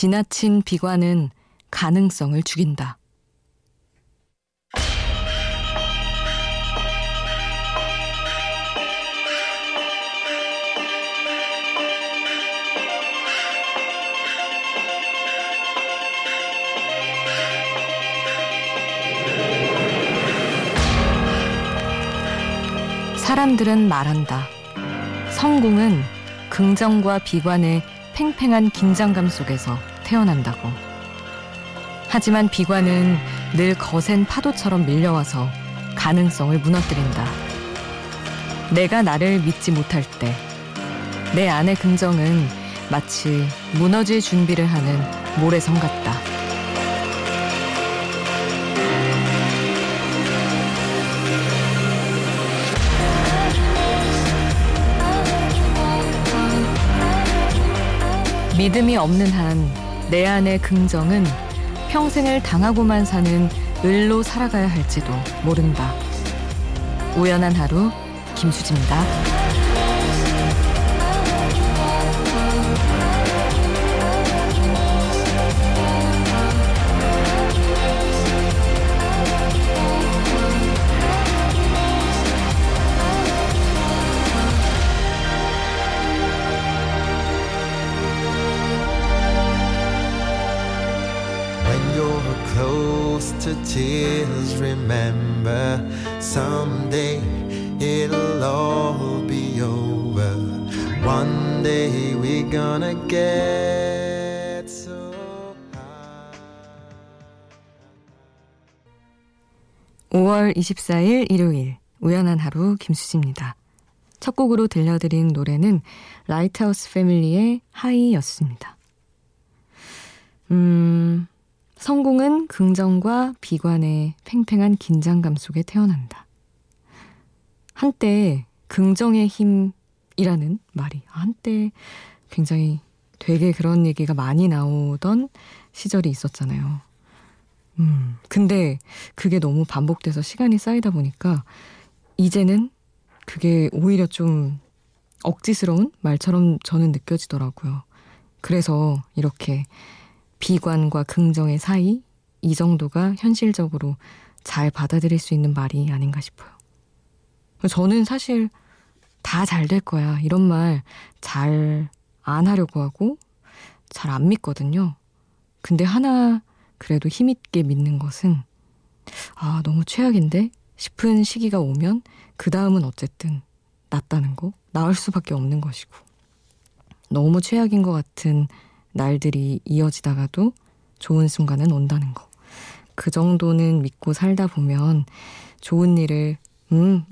지나친 비관은 가능성을 죽인다. 사람들은 말한다. 성공은 긍정과 비관의 팽팽한 긴장감 속에서 태어난다고. 하지만 비관은 늘 거센 파도처럼 밀려와서 가능성을 무너뜨린다. 내가 나를 믿지 못할 때 내 안의 긍정은 마치 무너질 준비를 하는 모래성 같다. 믿음이 없는 한 내 안의 긍정은 평생을 당하고만 사는 을로 살아가야 할지도 모른다. 우연한 하루, 김수지입니다. To tears, remember someday it'll all be over. One day we're gonna get so high. 5월 24일 일요일 우연한 하루 김수지입니다. 첫 곡으로 들려드린 노래는 라이트하우스 패밀리의 하이였습니다. 성공은 긍정과 비관의 팽팽한 긴장감 속에 태어난다. 한때 긍정의 힘이라는 말이 한때 굉장히 되게 그런 얘기가 많이 나오던 시절이 있었잖아요. 근데 그게 너무 반복돼서 시간이 쌓이다 보니까 이제는 그게 오히려 좀 억지스러운 말처럼 저는 느껴지더라고요. 그래서 이렇게 비관과 긍정의 사이, 이 정도가 현실적으로 잘 받아들일 수 있는 말이 아닌가 싶어요. 저는 사실 다 잘 될 거야 이런 말 잘 안 하려고 하고 잘 안 믿거든요. 근데 하나 그래도 힘있게 믿는 것은 아 너무 최악인데 싶은 시기가 오면 그 다음은 어쨌든 낫다는 거, 나을 수밖에 없는 것이고 너무 최악인 것 같은 날들이 이어지다가도 좋은 순간은 온다는 거. 그 정도는 믿고 살다 보면 좋은 일을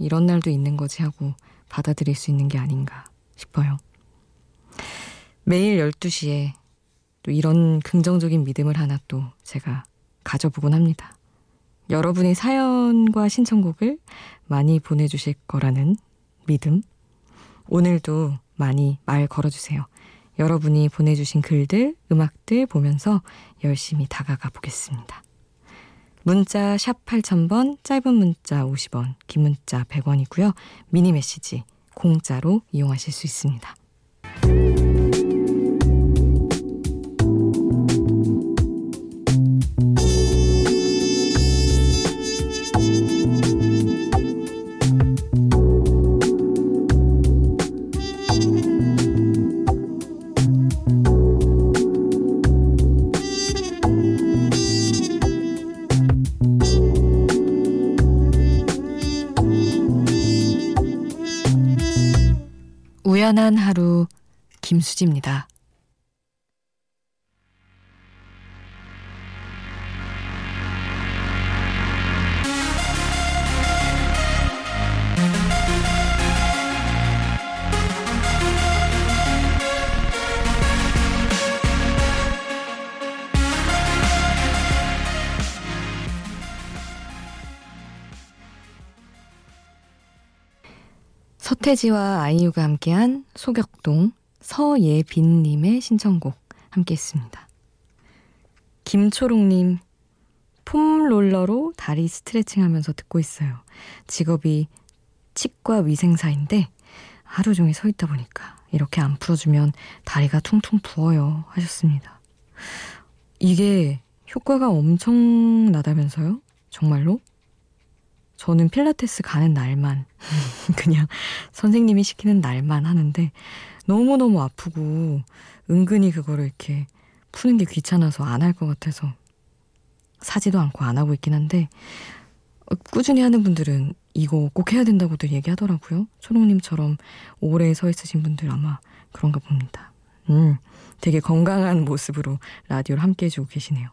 이런 날도 있는 거지 하고 받아들일 수 있는 게 아닌가 싶어요. 매일 12시에 또 이런 긍정적인 믿음을 하나 또 제가 가져보곤 합니다. 여러분이 사연과 신청곡을 많이 보내주실 거라는 믿음. 오늘도 많이 말 걸어주세요. 여러분이 보내주신 글들, 음악들 보면서 열심히 다가가 보겠습니다. 문자 샵 8000번, 짧은 문자 50원, 긴 문자 100원이고요. 미니 메시지 공짜로 이용하실 수 있습니다. 우연한 하루 김수지입니다. 3태지와 아이유가 함께한 소격동 서예빈님의 신청곡 함께했습니다. 김초롱님, 폼롤러로 다리 스트레칭하면서 듣고 있어요. 직업이 치과 위생사인데 하루 종일 서있다 보니까 이렇게 안 풀어주면 다리가 퉁퉁 부어요 하셨습니다. 이게 효과가 엄청나다면서요? 정말로? 저는 필라테스 가는 날만 그냥 선생님이 시키는 날만 하는데 너무너무 아프고 은근히 그거를 이렇게 푸는 게 귀찮아서 안 할 것 같아서 사지도 않고 안 하고 있긴 한데 꾸준히 하는 분들은 이거 꼭 해야 된다고도 얘기하더라고요. 초롱님처럼 오래 서 있으신 분들 아마 그런가 봅니다. 되게 건강한 모습으로 라디오를 함께 해주고 계시네요.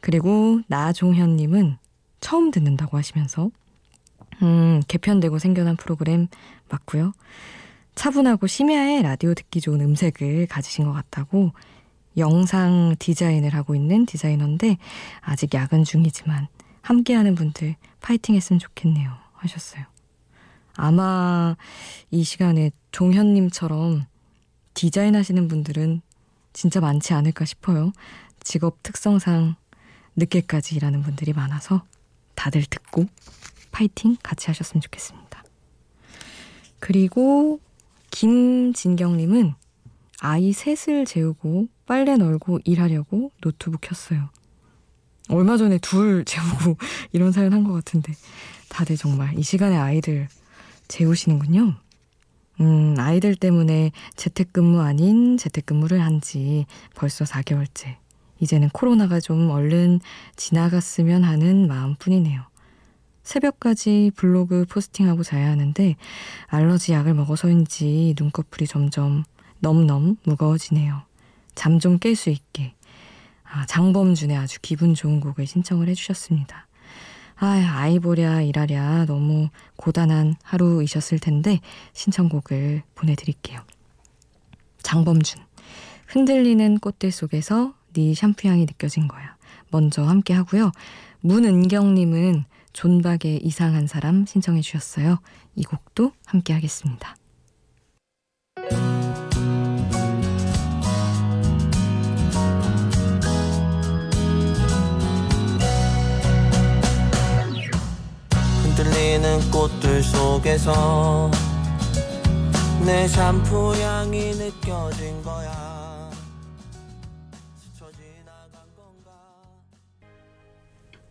그리고 나종현님은 처음 듣는다고 하시면서 개편되고 생겨난 프로그램 맞고요. 차분하고 심야에 라디오 듣기 좋은 음색을 가지신 것 같다고 영상 디자인을 하고 있는 디자이너인데 아직 야근 중이지만 함께하는 분들 파이팅 했으면 좋겠네요 하셨어요. 아마 이 시간에 종현님처럼 디자인하시는 분들은 진짜 많지 않을까 싶어요. 직업 특성상 늦게까지 일하는 분들이 많아서 다들 듣고 파이팅 같이 하셨으면 좋겠습니다. 그리고 김진경님은 아이 셋을 재우고 빨래 널고 일하려고 노트북 켰어요. 얼마 전에 둘 재우고 이런 사연 한 것 같은데 다들 정말 이 시간에 아이들 재우시는군요. 아이들 때문에 재택근무 아닌 재택근무를 한 지 벌써 4개월째. 이제는 코로나가 좀 얼른 지나갔으면 하는 마음뿐이네요. 새벽까지 블로그 포스팅하고 자야 하는데 알러지 약을 먹어서인지 눈꺼풀이 점점 넘넘 무거워지네요. 잠 좀 깰 수 있게 장범준의 아주 기분 좋은 곡을 신청을 해주셨습니다. 아이 보랴 일하랴 너무 고단한 하루이셨을 텐데 신청곡을 보내드릴게요. 장범준 흔들리는 꽃들 속에서 네 샴푸향이 느껴진 거야 먼저 함께 하고요. 문은경님은 존박의 이상한 사람 신청해 주셨어요. 이 곡도 함께 하겠습니다. 흔들리는 꽃들 속에서 내 샴푸 향이 느껴진 거야.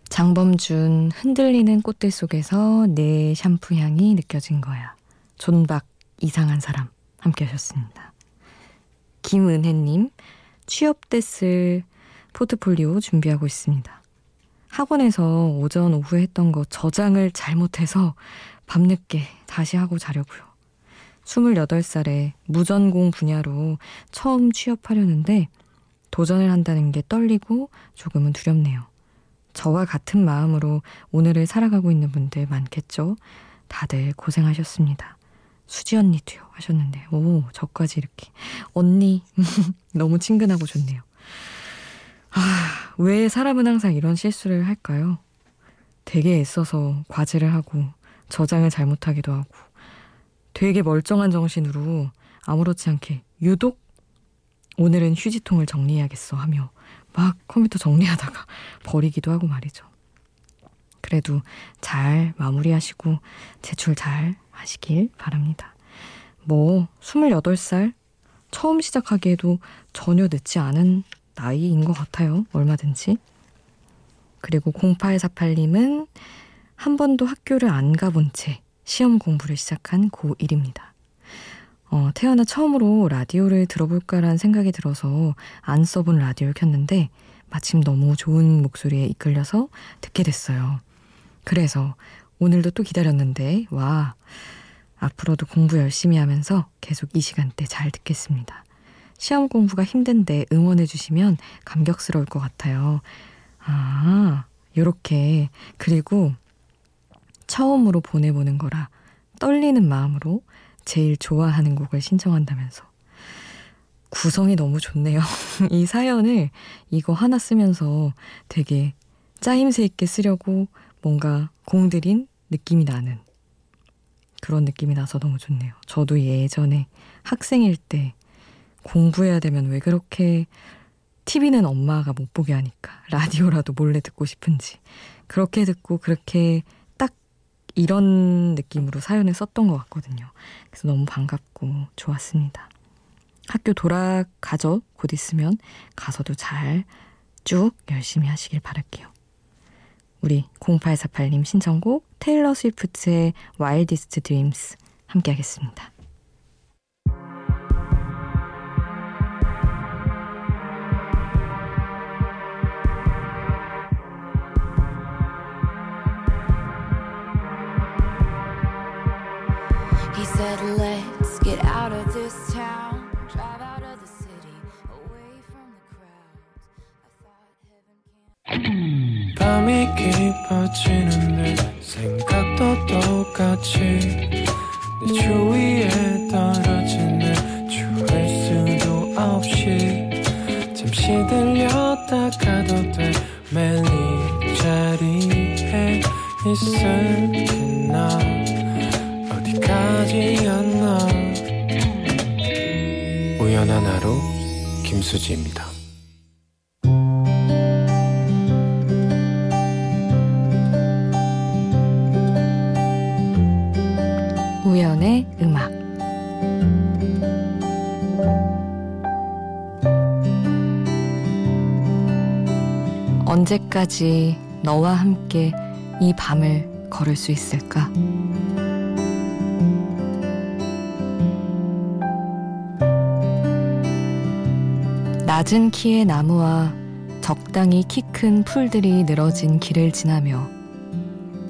장범준 흔들리는 꽃들 속에서 내 샴푸 향이 느껴진 거야. 존박 이상한 사람 함께 하셨습니다. 김은혜님 취업됐을 포트폴리오 준비하고 있습니다. 학원에서 오전 오후에 했던 거 저장을 잘못해서 밤늦게 다시 하고 자려고요. 28살에 무전공 분야로 처음 취업하려는데 도전을 한다는 게 떨리고 조금은 두렵네요. 저와 같은 마음으로 오늘을 살아가고 있는 분들 많겠죠? 다들 고생하셨습니다. 수지 언니도요 하셨는데 오 저까지 이렇게 언니 너무 친근하고 좋네요. 왜 사람은 항상 이런 실수를 할까요? 되게 애써서 과제를 하고 저장을 잘못하기도 하고 되게 멀쩡한 정신으로 아무렇지 않게 유독 오늘은 휴지통을 정리해야겠어 하며 막 컴퓨터 정리하다가 버리기도 하고 말이죠. 그래도 잘 마무리하시고 제출 잘 하시길 바랍니다. 28살 처음 시작하기에도 전혀 늦지 않은 나이인 것 같아요. 얼마든지. 그리고 0848님은 한 번도 학교를 안 가본 채 시험 공부를 시작한 고1입니다. 태어나 처음으로 라디오를 들어볼까라는 생각이 들어서 안 써본 라디오를 켰는데 마침 너무 좋은 목소리에 이끌려서 듣게 됐어요. 그래서 오늘도 또 기다렸는데 앞으로도 공부 열심히 하면서 계속 이 시간대 잘 듣겠습니다. 시험 공부가 힘든데 응원해주시면 감격스러울 것 같아요. 요렇게 그리고 처음으로 보내보는 거라 떨리는 마음으로 제일 좋아하는 곡을 신청한다면서 구성이 너무 좋네요. 이 사연을 이거 하나 쓰면서 되게 짜임새 있게 쓰려고 뭔가 공들인 느낌이 나는 그런 느낌이 나서 너무 좋네요. 저도 예전에 학생일 때 공부해야 되면 왜 그렇게 TV는 엄마가 못 보게 하니까 라디오라도 몰래 듣고 싶은지 그렇게 듣고 그렇게 딱 이런 느낌으로 사연을 썼던 것 같거든요. 그래서 너무 반갑고 좋았습니다. 학교 돌아가죠. 곧 있으면 가서도 잘 쭉 열심히 하시길 바랄게요. 우리 0848님 신청곡 테일러 스위프트의 와일디스트 드림스 함께 하겠습니다. 밤이 깊어지는데 생각도 똑같이 내 주위에 떨어진 내 추할 수도 없이 잠시 들렸다가도 돼 매일 이 자리에 있을게 나 어디까지였나 우연한 하루 김수지입니다. '언제까지 너와 함께 이 밤을 걸을 수 있을까?' 낮은 키의 나무와 적당히 키 큰 풀들이 늘어진 길을 지나며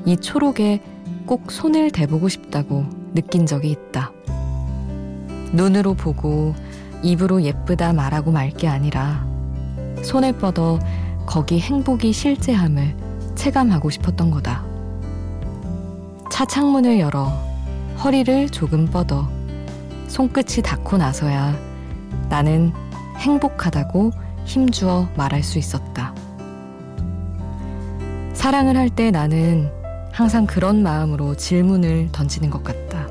이 초록에 꼭 손을 대보고 싶다고 느낀 적이 있다. 눈으로 보고 입으로 예쁘다 말하고 말 게 아니라 손을 뻗어 거기 행복이 실제함을 체감하고 싶었던 거다. 차 창문을 열어 허리를 조금 뻗어 손끝이 닿고 나서야 나는 행복하다고 힘주어 말할 수 있었다. 사랑을 할 때 나는 항상 그런 마음으로 질문을 던지는 것 같다.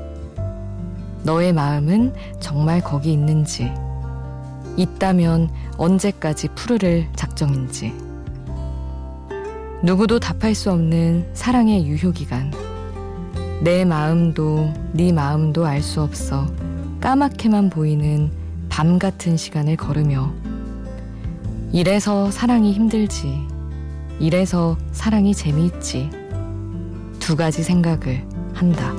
너의 마음은 정말 거기 있는지, 있다면 언제까지 푸르를 작정인지. 누구도 답할 수 없는 사랑의 유효기간. 내 마음도 네 마음도 알 수 없어 까맣게만 보이는 밤 같은 시간을 걸으며 이래서 사랑이 힘들지, 이래서 사랑이 재미있지, 두 가지 생각을 한다.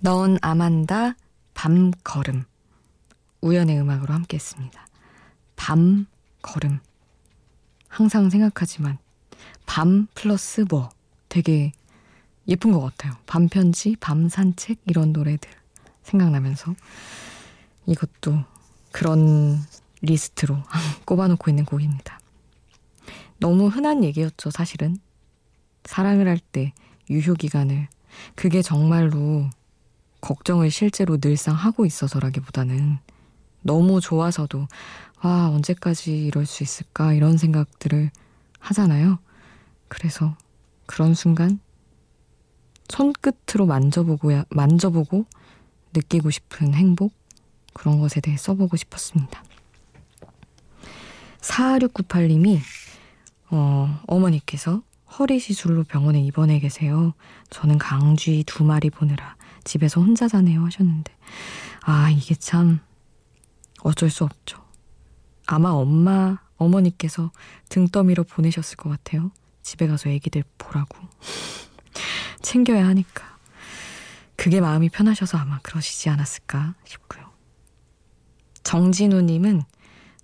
넌 아만다 밤걸음 우연의 음악으로 함께 했습니다. 밤걸음 항상 생각하지만 밤 플러스 뭐 되게 예쁜 것 같아요. 밤편지, 밤산책 이런 노래들 생각나면서 이것도 그런 리스트로 꼽아놓고 있는 곡입니다. 너무 흔한 얘기였죠. 사실은 사랑을 할 때 유효기간을 그게 정말로 걱정을 실제로 늘상 하고 있어서라기보다는 너무 좋아서도 와 언제까지 이럴 수 있을까 이런 생각들을 하잖아요. 그래서 그런 순간 손끝으로 만져보고 느끼고 싶은 행복 그런 것에 대해 써보고 싶었습니다. 4698님이 어머니께서 허리 시술로 병원에 입원해 계세요. 저는 강쥐 2마리 보느라 집에서 혼자 자네요 하셨는데 아 이게 참 어쩔 수 없죠. 아마 어머니께서 등 떠밀어 보내셨을 것 같아요. 집에 가서 애기들 보라고 챙겨야 하니까 그게 마음이 편하셔서 아마 그러시지 않았을까 싶고요. 정진우님은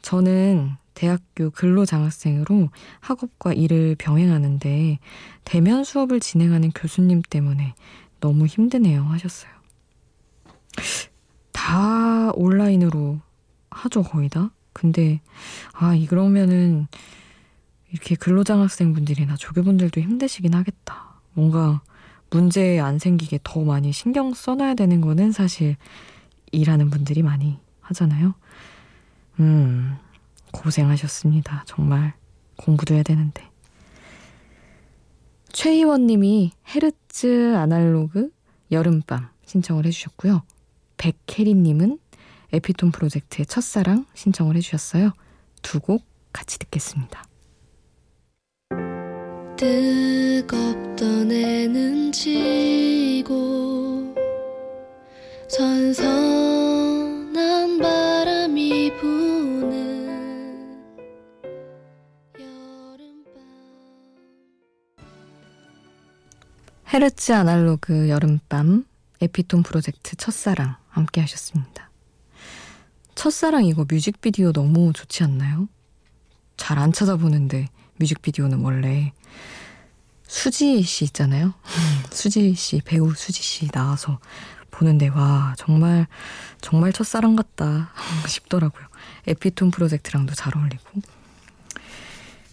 저는 대학교 근로장학생으로 학업과 일을 병행하는데 대면 수업을 진행하는 교수님 때문에 너무 힘드네요 하셨어요. 다 온라인으로 하죠 거의 다. 근데 그러면은 이렇게 근로장학생분들이나 조교분들도 힘드시긴 하겠다. 뭔가 문제 안 생기게 더 많이 신경 써놔야 되는 거는 사실 일하는 분들이 많이 하잖아요. 고생하셨습니다. 정말 공부도 해야 되는데. 최희원님이 헤르츠 아날로그 여름밤 신청을 해주셨고요. 백혜리님은 에피톤 프로젝트의 첫사랑 신청을 해주셨어요. 두 곡 같이 듣겠습니다. 뜨겁던 해는 지고 선선한 바람이 부는 여름밤. 헤르츠 아날로그 여름밤, 에피톤 프로젝트 첫사랑 함께 하셨습니다. 첫사랑 이거 뮤직비디오 너무 좋지 않나요? 잘 안 찾아보는데 뮤직비디오는 원래 수지 씨 있잖아요. 수지 씨, 배우 수지 씨 나와서 보는데 와 정말 첫사랑 같다 싶더라고요. 에피톤 프로젝트랑도 잘 어울리고.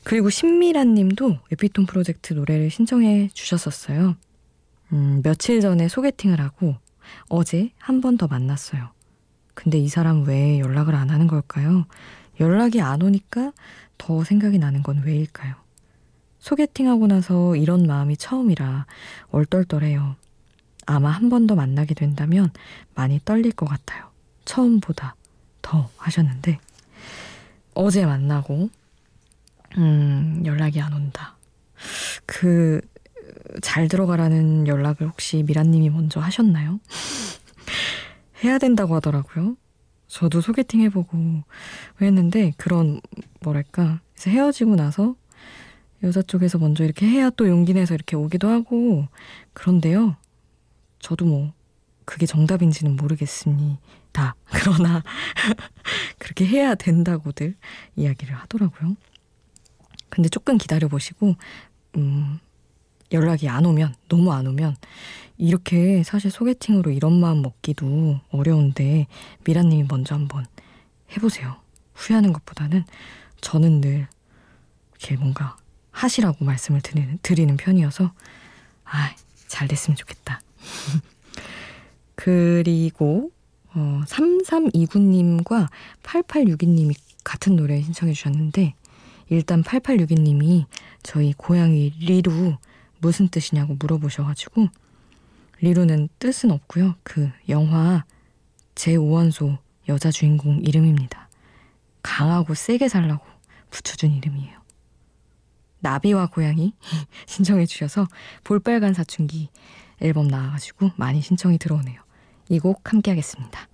그리고 신미란님도 에피톤 프로젝트 노래를 신청해 주셨었어요. 며칠 전에 소개팅을 하고 어제 한 번 더 만났어요. 근데 이 사람 왜 연락을 안 하는 걸까요? 연락이 안 오니까 더 생각이 나는 건 왜일까요? 소개팅하고 나서 이런 마음이 처음이라 얼떨떨해요. 아마 한 번 더 만나게 된다면 많이 떨릴 것 같아요. 처음보다 더 하셨는데 어제 만나고 연락이 안 온다. 잘 들어가라는 연락을 혹시 미란님이 먼저 하셨나요? 해야 된다고 하더라고요. 저도 소개팅 해보고 했는데 그런 뭐랄까 헤어지고 나서 여자 쪽에서 먼저 이렇게 해야 또 용기 내서 이렇게 오기도 하고 그런데요. 저도 뭐 그게 정답인지는 모르겠으니 다 그러나 그렇게 해야 된다고들 이야기를 하더라고요. 근데 조금 기다려보시고 연락이 안 오면, 너무 안 오면 이렇게 사실 소개팅으로 이런 마음 먹기도 어려운데 미란님이 먼저 한번 해보세요. 후회하는 것보다는 저는 늘 이렇게 뭔가 하시라고 말씀을 드리는 편이어서 잘 됐으면 좋겠다. 그리고 3329님과 8862님이 같은 노래 신청해 주셨는데 일단 8862님이 저희 고양이 리루 무슨 뜻이냐고 물어보셔가지고 리루는 뜻은 없고요. 그 영화 제5원소 여자 주인공 이름입니다. 강하고 세게 살라고 붙여준 이름이에요. 나비와 고양이 신청해 주셔서 볼빨간 사춘기 앨범 나와가지고 많이 신청이 들어오네요. 이 곡 함께 하겠습니다.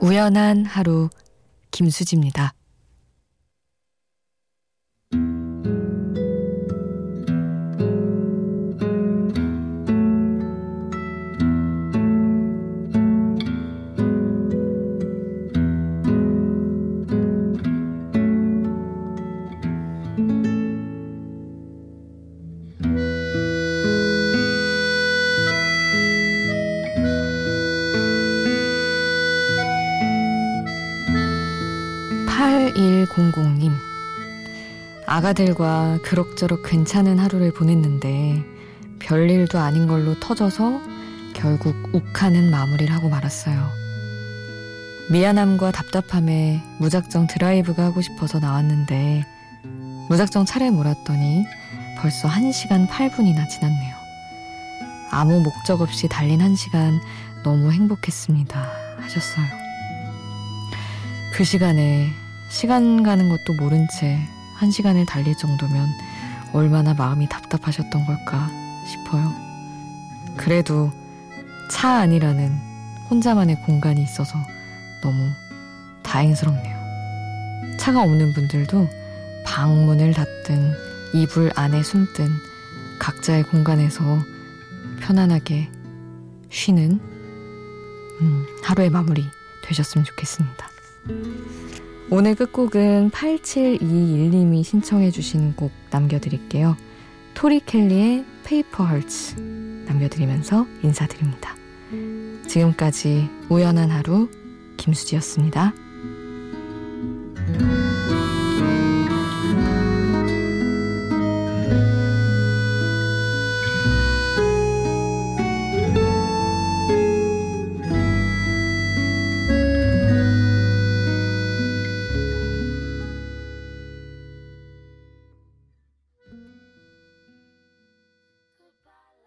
우연한 하루, 김수지입니다. 8100님, 아가들과 그럭저럭 괜찮은 하루를 보냈는데 별일도 아닌 걸로 터져서 결국 욱하는 마무리를 하고 말았어요. 미안함과 답답함에 무작정 드라이브가 하고 싶어서 나왔는데 무작정 차를 몰았더니 벌써 1시간 8분이나 지났네요. 아무 목적 없이 달린 1시간 너무 행복했습니다 하셨어요. 그 시간에 시간 가는 것도 모른 채 1시간을 달릴 정도면 얼마나 마음이 답답하셨던 걸까 싶어요. 그래도 차 안이라는 혼자만의 공간이 있어서 너무 다행스럽네요. 차가 없는 분들도 방문을 닫든 이불 안에 숨든 각자의 공간에서 편안하게 쉬는 하루의 마무리 되셨으면 좋겠습니다. 오늘 끝곡은 8721님이 신청해 주신 곡 남겨드릴게요. 토리 켈리의 페이퍼 헐츠 남겨드리면서 인사드립니다. 지금까지 우연한 하루 김수지였습니다.